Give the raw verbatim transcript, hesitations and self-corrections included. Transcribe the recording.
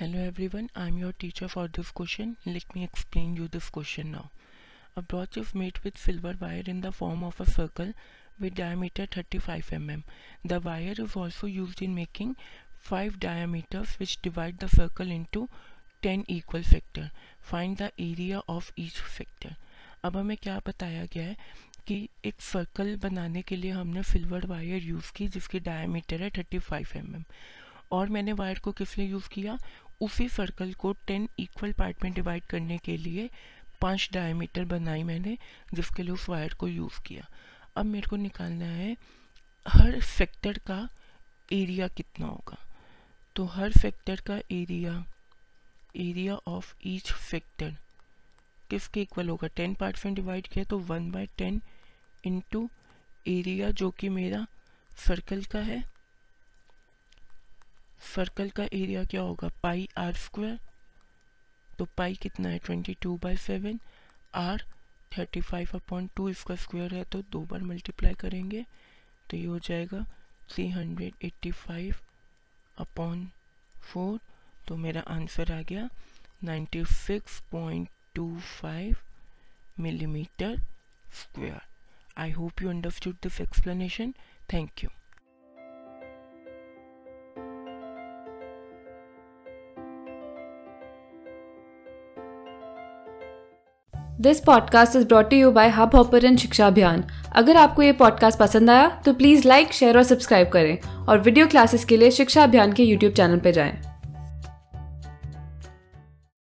Hello everyone, I am your teacher for this question. Let me explain you this question now. A brooch is made with silver wire in the form of a circle with diameter thirty-five millimeters. The wire is also used in making five diameters which divide the circle into ten equal sectors. Find the area of each sector. अब हमें क्या बताया गया है कि एक circle बनाने के लिए हमने सिल्वर वायर यूज़ की जिसकी डायमीटर है थर्टी फाइव एम एम, और मैंने वायर को किस लिए यूज़ किया, उसी सर्कल को टेन इक्वल पार्ट में डिवाइड करने के लिए पांच डायमीटर बनाई मैंने, जिसके लिए उस वायर को यूज़ किया। अब मेरे को निकालना है हर सेक्टर का एरिया कितना होगा। तो हर सेक्टर का area area of each sector इसके इक्वल होगा, टेन पार्ट्स में डिवाइड किया तो one by ten into area जो कि मेरा सर्कल का है। सर्कल का एरिया क्या होगा, पाई आर स्क्वायर, तो पाई कितना है twenty two by seven, are thirty five upon two, इसका स्क्वायर है तो दो बार मल्टीप्लाई करेंगे तो ये हो जाएगा three hundred eighty five upon four. तो मेरा आंसर आ गया ninety six point two five millimeter square. I hope you understood this explanation. Thank you. This podcast is brought to you by Hubhopper and शिक्षा अभियान. अगर आपको ये podcast पसंद आया तो प्लीज़ लाइक, share और सब्सक्राइब करें और video classes के लिए शिक्षा अभियान के यूट्यूब चैनल पर जाएं.